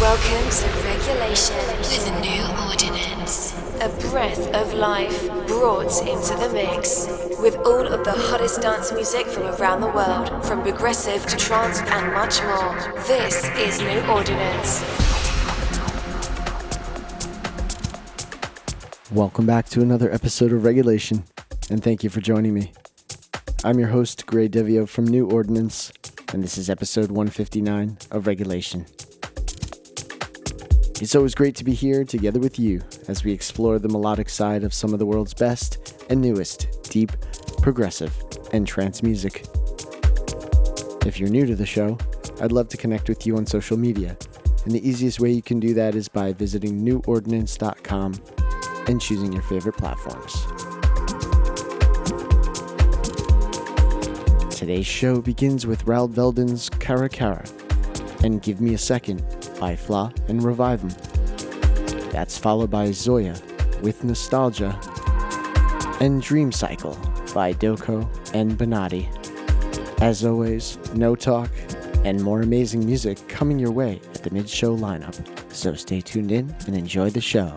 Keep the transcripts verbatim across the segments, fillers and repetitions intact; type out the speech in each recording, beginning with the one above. Welcomes regulation with the New Ordinance. A breath of life brought into the mix with all of the hottest dance music from around the world, from progressive to trance and much more. This is New Ordinance. Welcome back to another episode of Regulation, and thank you for joining me. I'm your host, Gray Devio from New Ordinance, and this is episode one fifty-nine of Regulation. It's always great to be here together with you as we explore the melodic side of some of the world's best and newest deep, progressive, and trance music. If you're new to the show, I'd love to connect with you on social media, and the easiest way you can do that is by visiting new ordinance dot com and choosing your favorite platforms. Today's show begins with Raoul Veldon's Cara Cara and Give Me a Second by Fla and Revivem. That's followed by Zoya with Nostalgia and Dream Cycle by Doko and Benati. As always, no talk and more amazing music coming your way at the mid-show lineup, so stay tuned in and enjoy the show.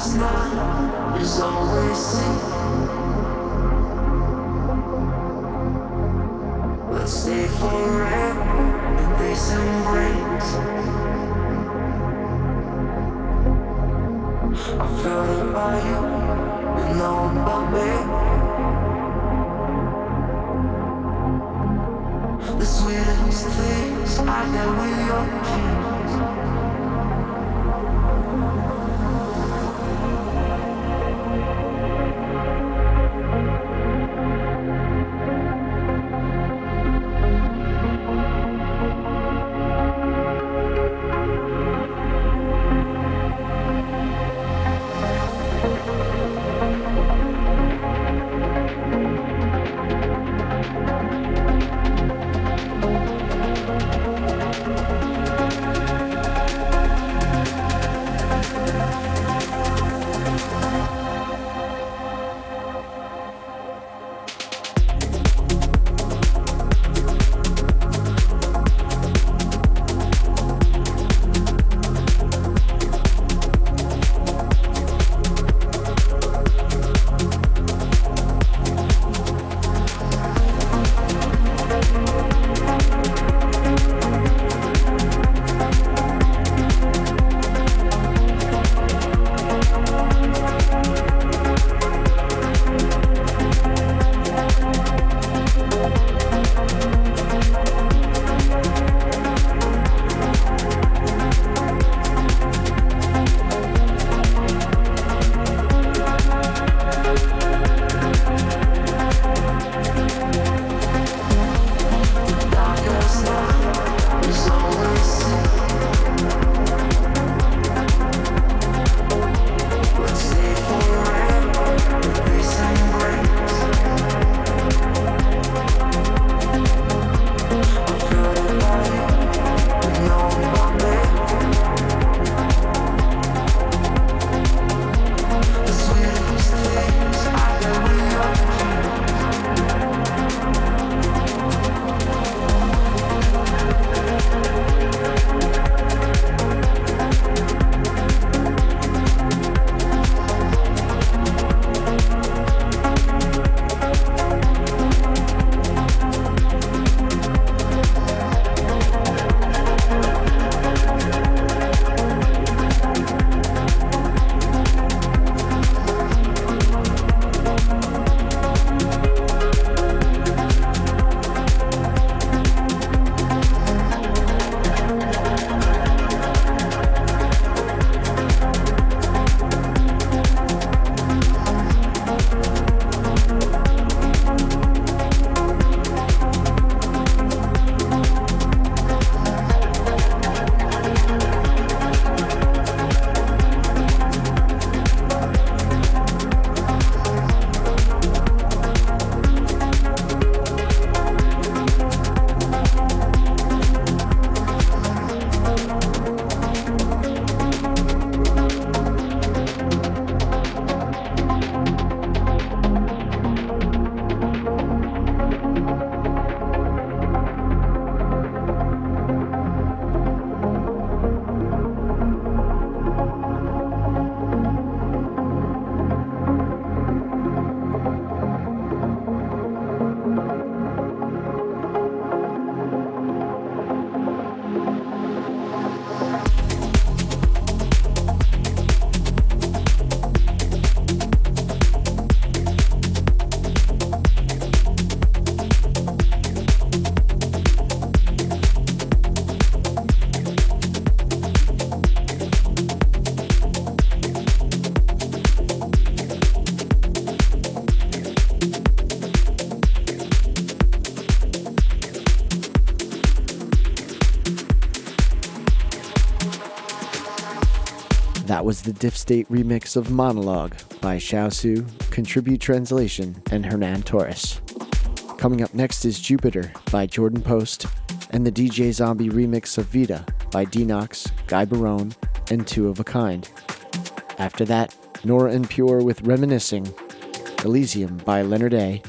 last night is all we see. Let's stay forever in this embrace. I felt it by you, you know about me. The sweetest things I did with your kiss. That was the Diff State remix of Monologue by Shao Tzu, Contribute Translation, and Hernan Torres. Coming up next is Jupiter by Jordan Post and the D J Zombie remix of Vida by Dinox, Guy Barone, and Two of a Kind. After that, Nora and Pure with Reminiscing, Elysium by Leonard A.,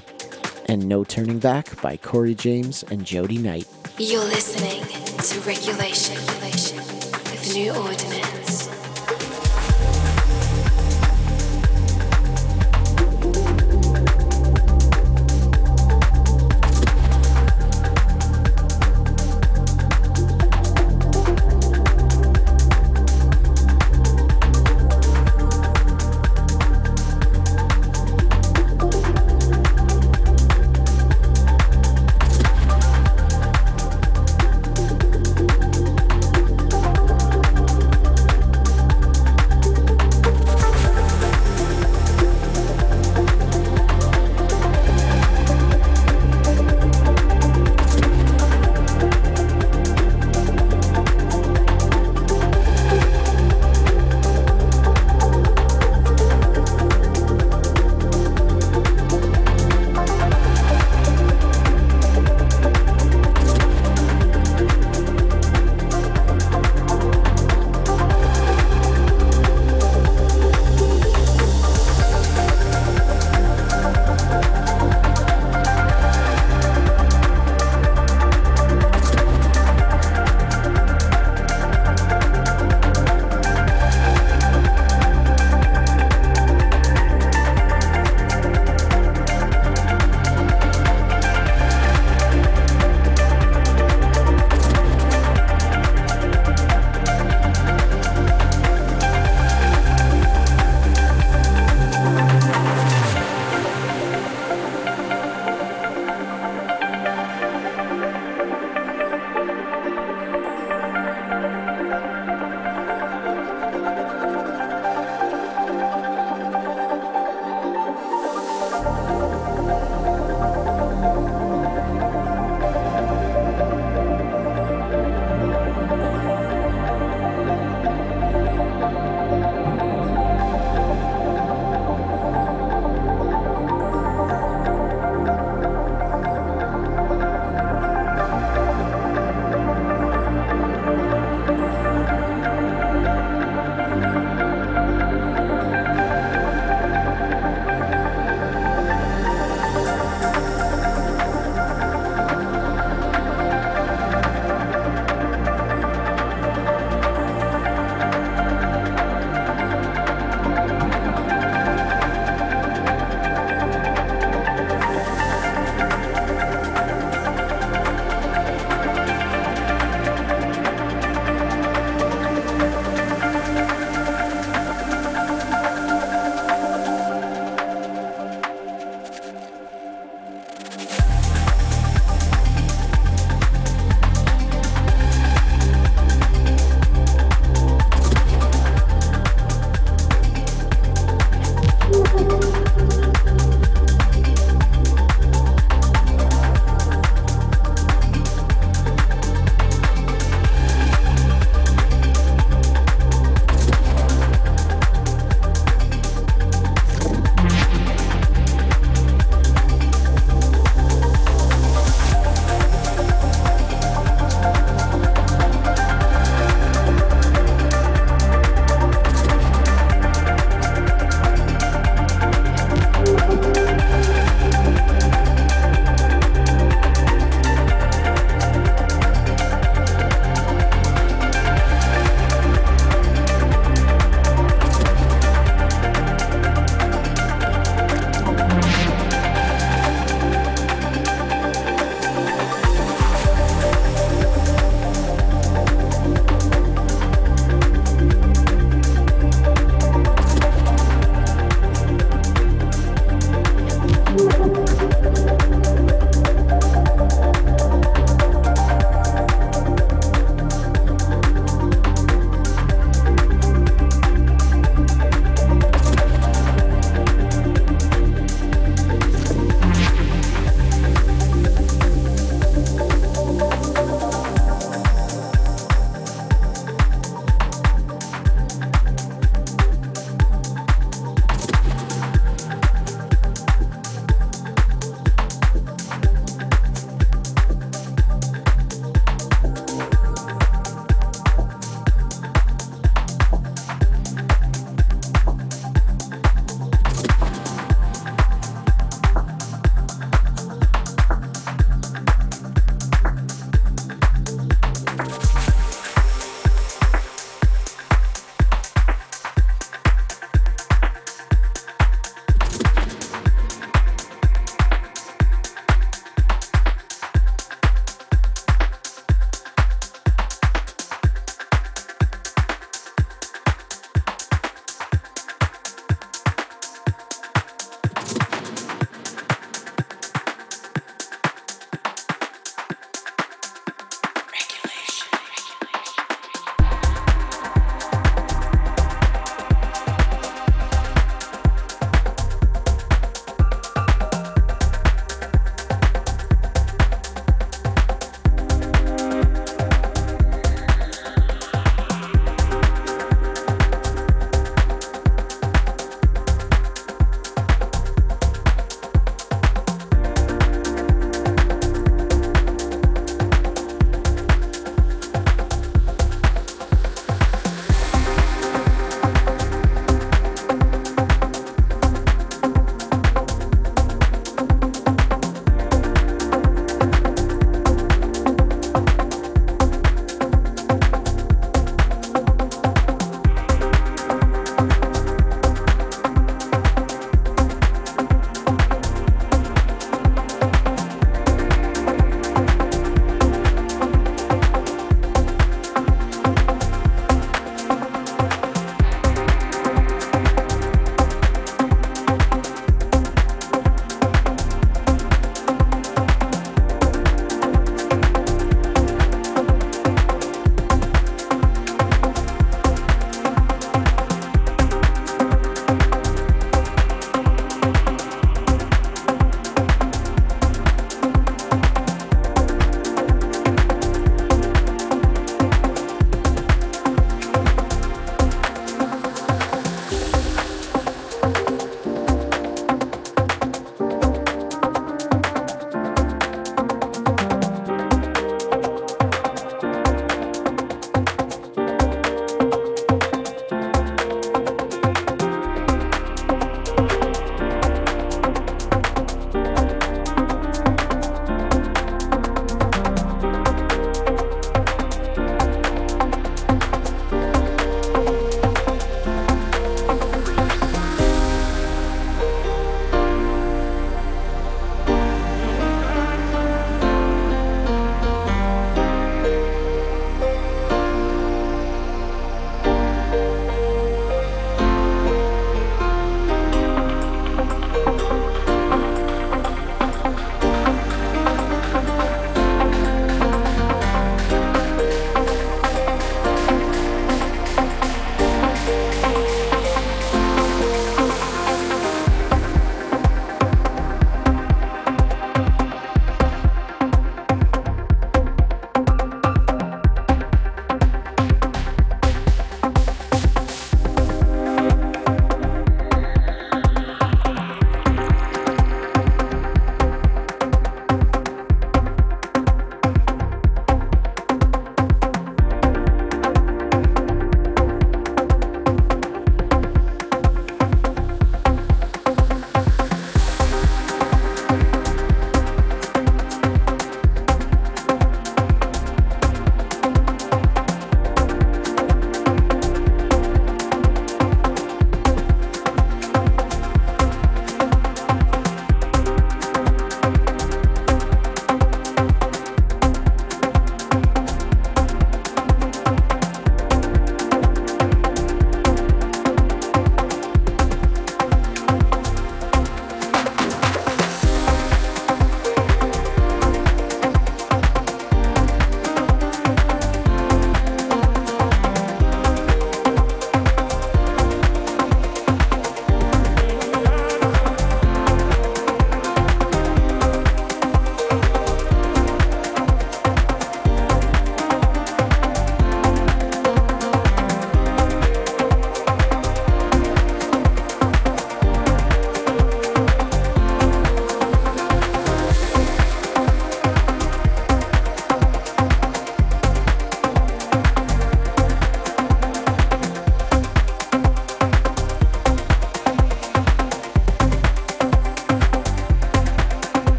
and No Turning Back by Corey James and Jody Knight. You're listening to Regulation with New Ordinance.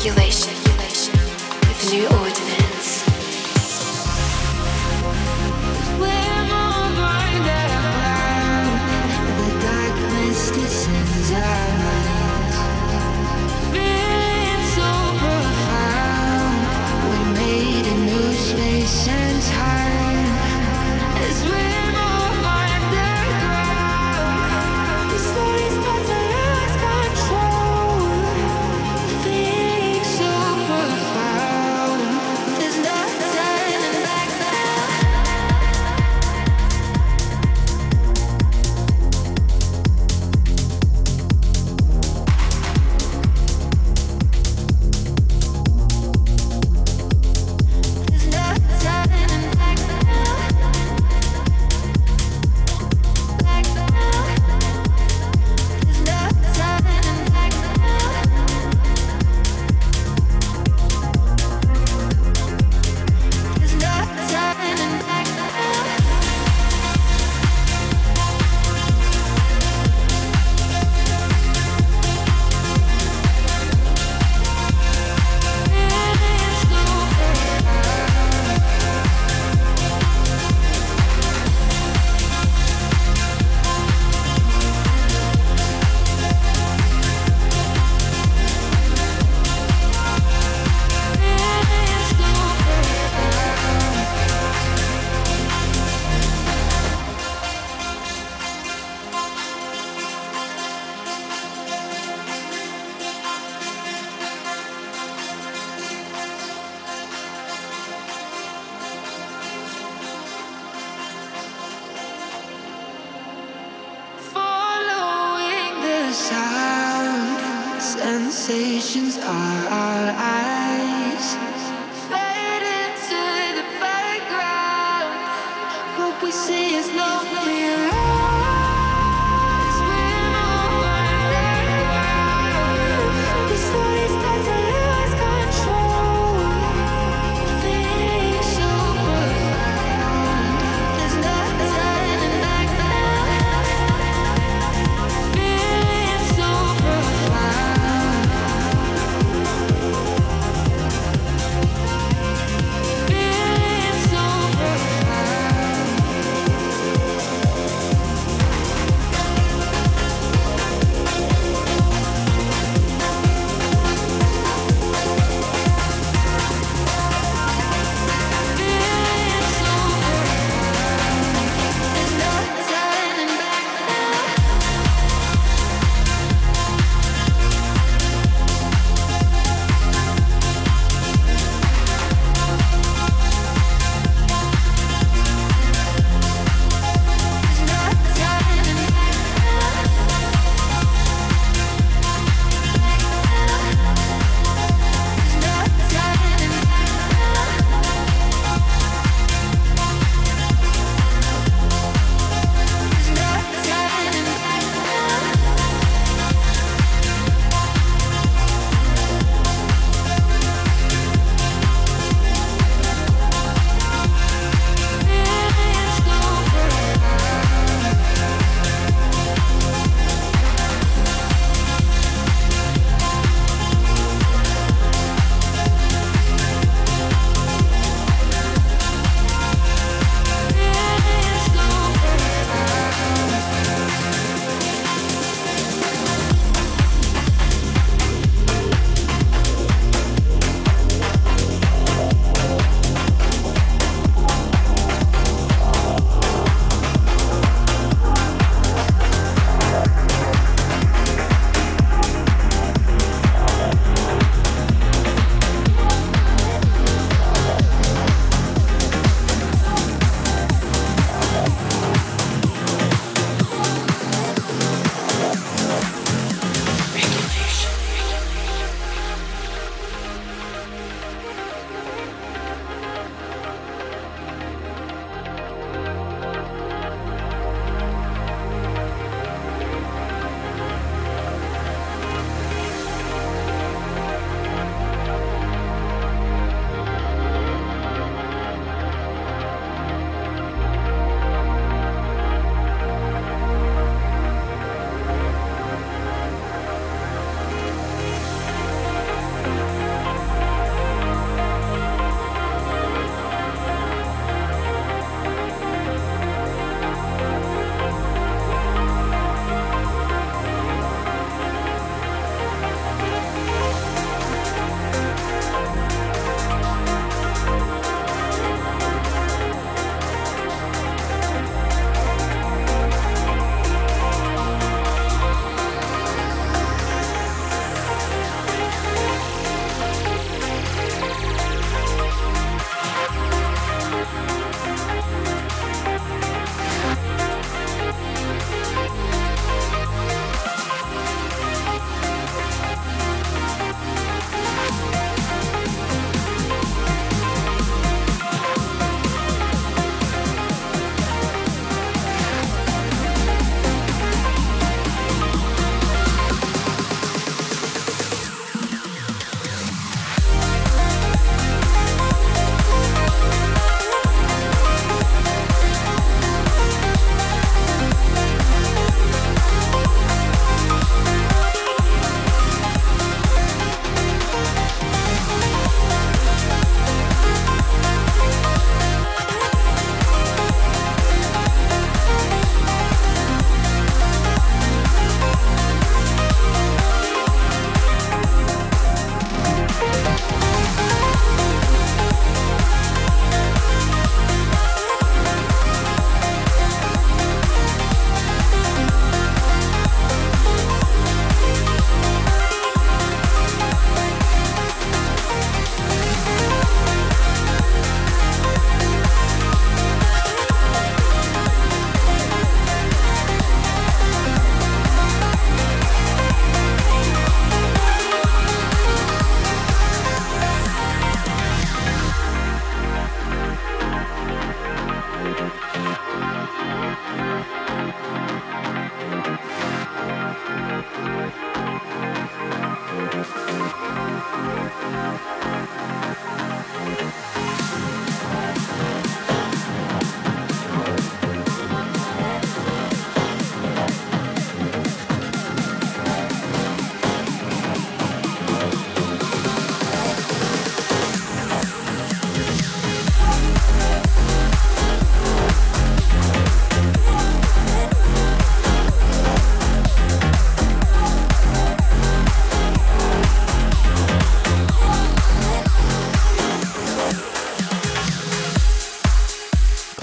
Circulation with New Ordinance. We're more blind and blind. The darkness descends our minds. Feeling so profound. We made a new space and time. As we're more blind and blind. The story starts to lose control. Feeling so profound. There's no turning back now. There's no turning back now. Back now. There's no turning back now. There's no turning back now. Following the sound, sensations are our eyes. Fade into the background. What we see is not real. We're all blind. The story starts to lose control. Feeling so profound. There's no turning back now. Feeling so profound.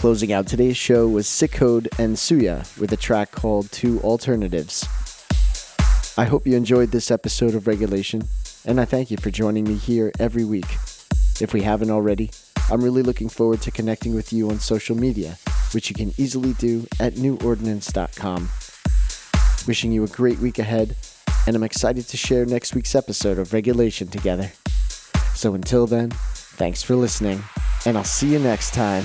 Closing out today's show was Sick Code and Suya with a track called Two Alternatives. I hope you enjoyed this episode of Regulation, and I thank you for joining me here every week. If we haven't already, I'm really looking forward to connecting with you on social media, which you can easily do at new ordinance dot com. Wishing you a great week ahead, and I'm excited to share next week's episode of Regulation together. So until then, thanks for listening, and I'll see you next time.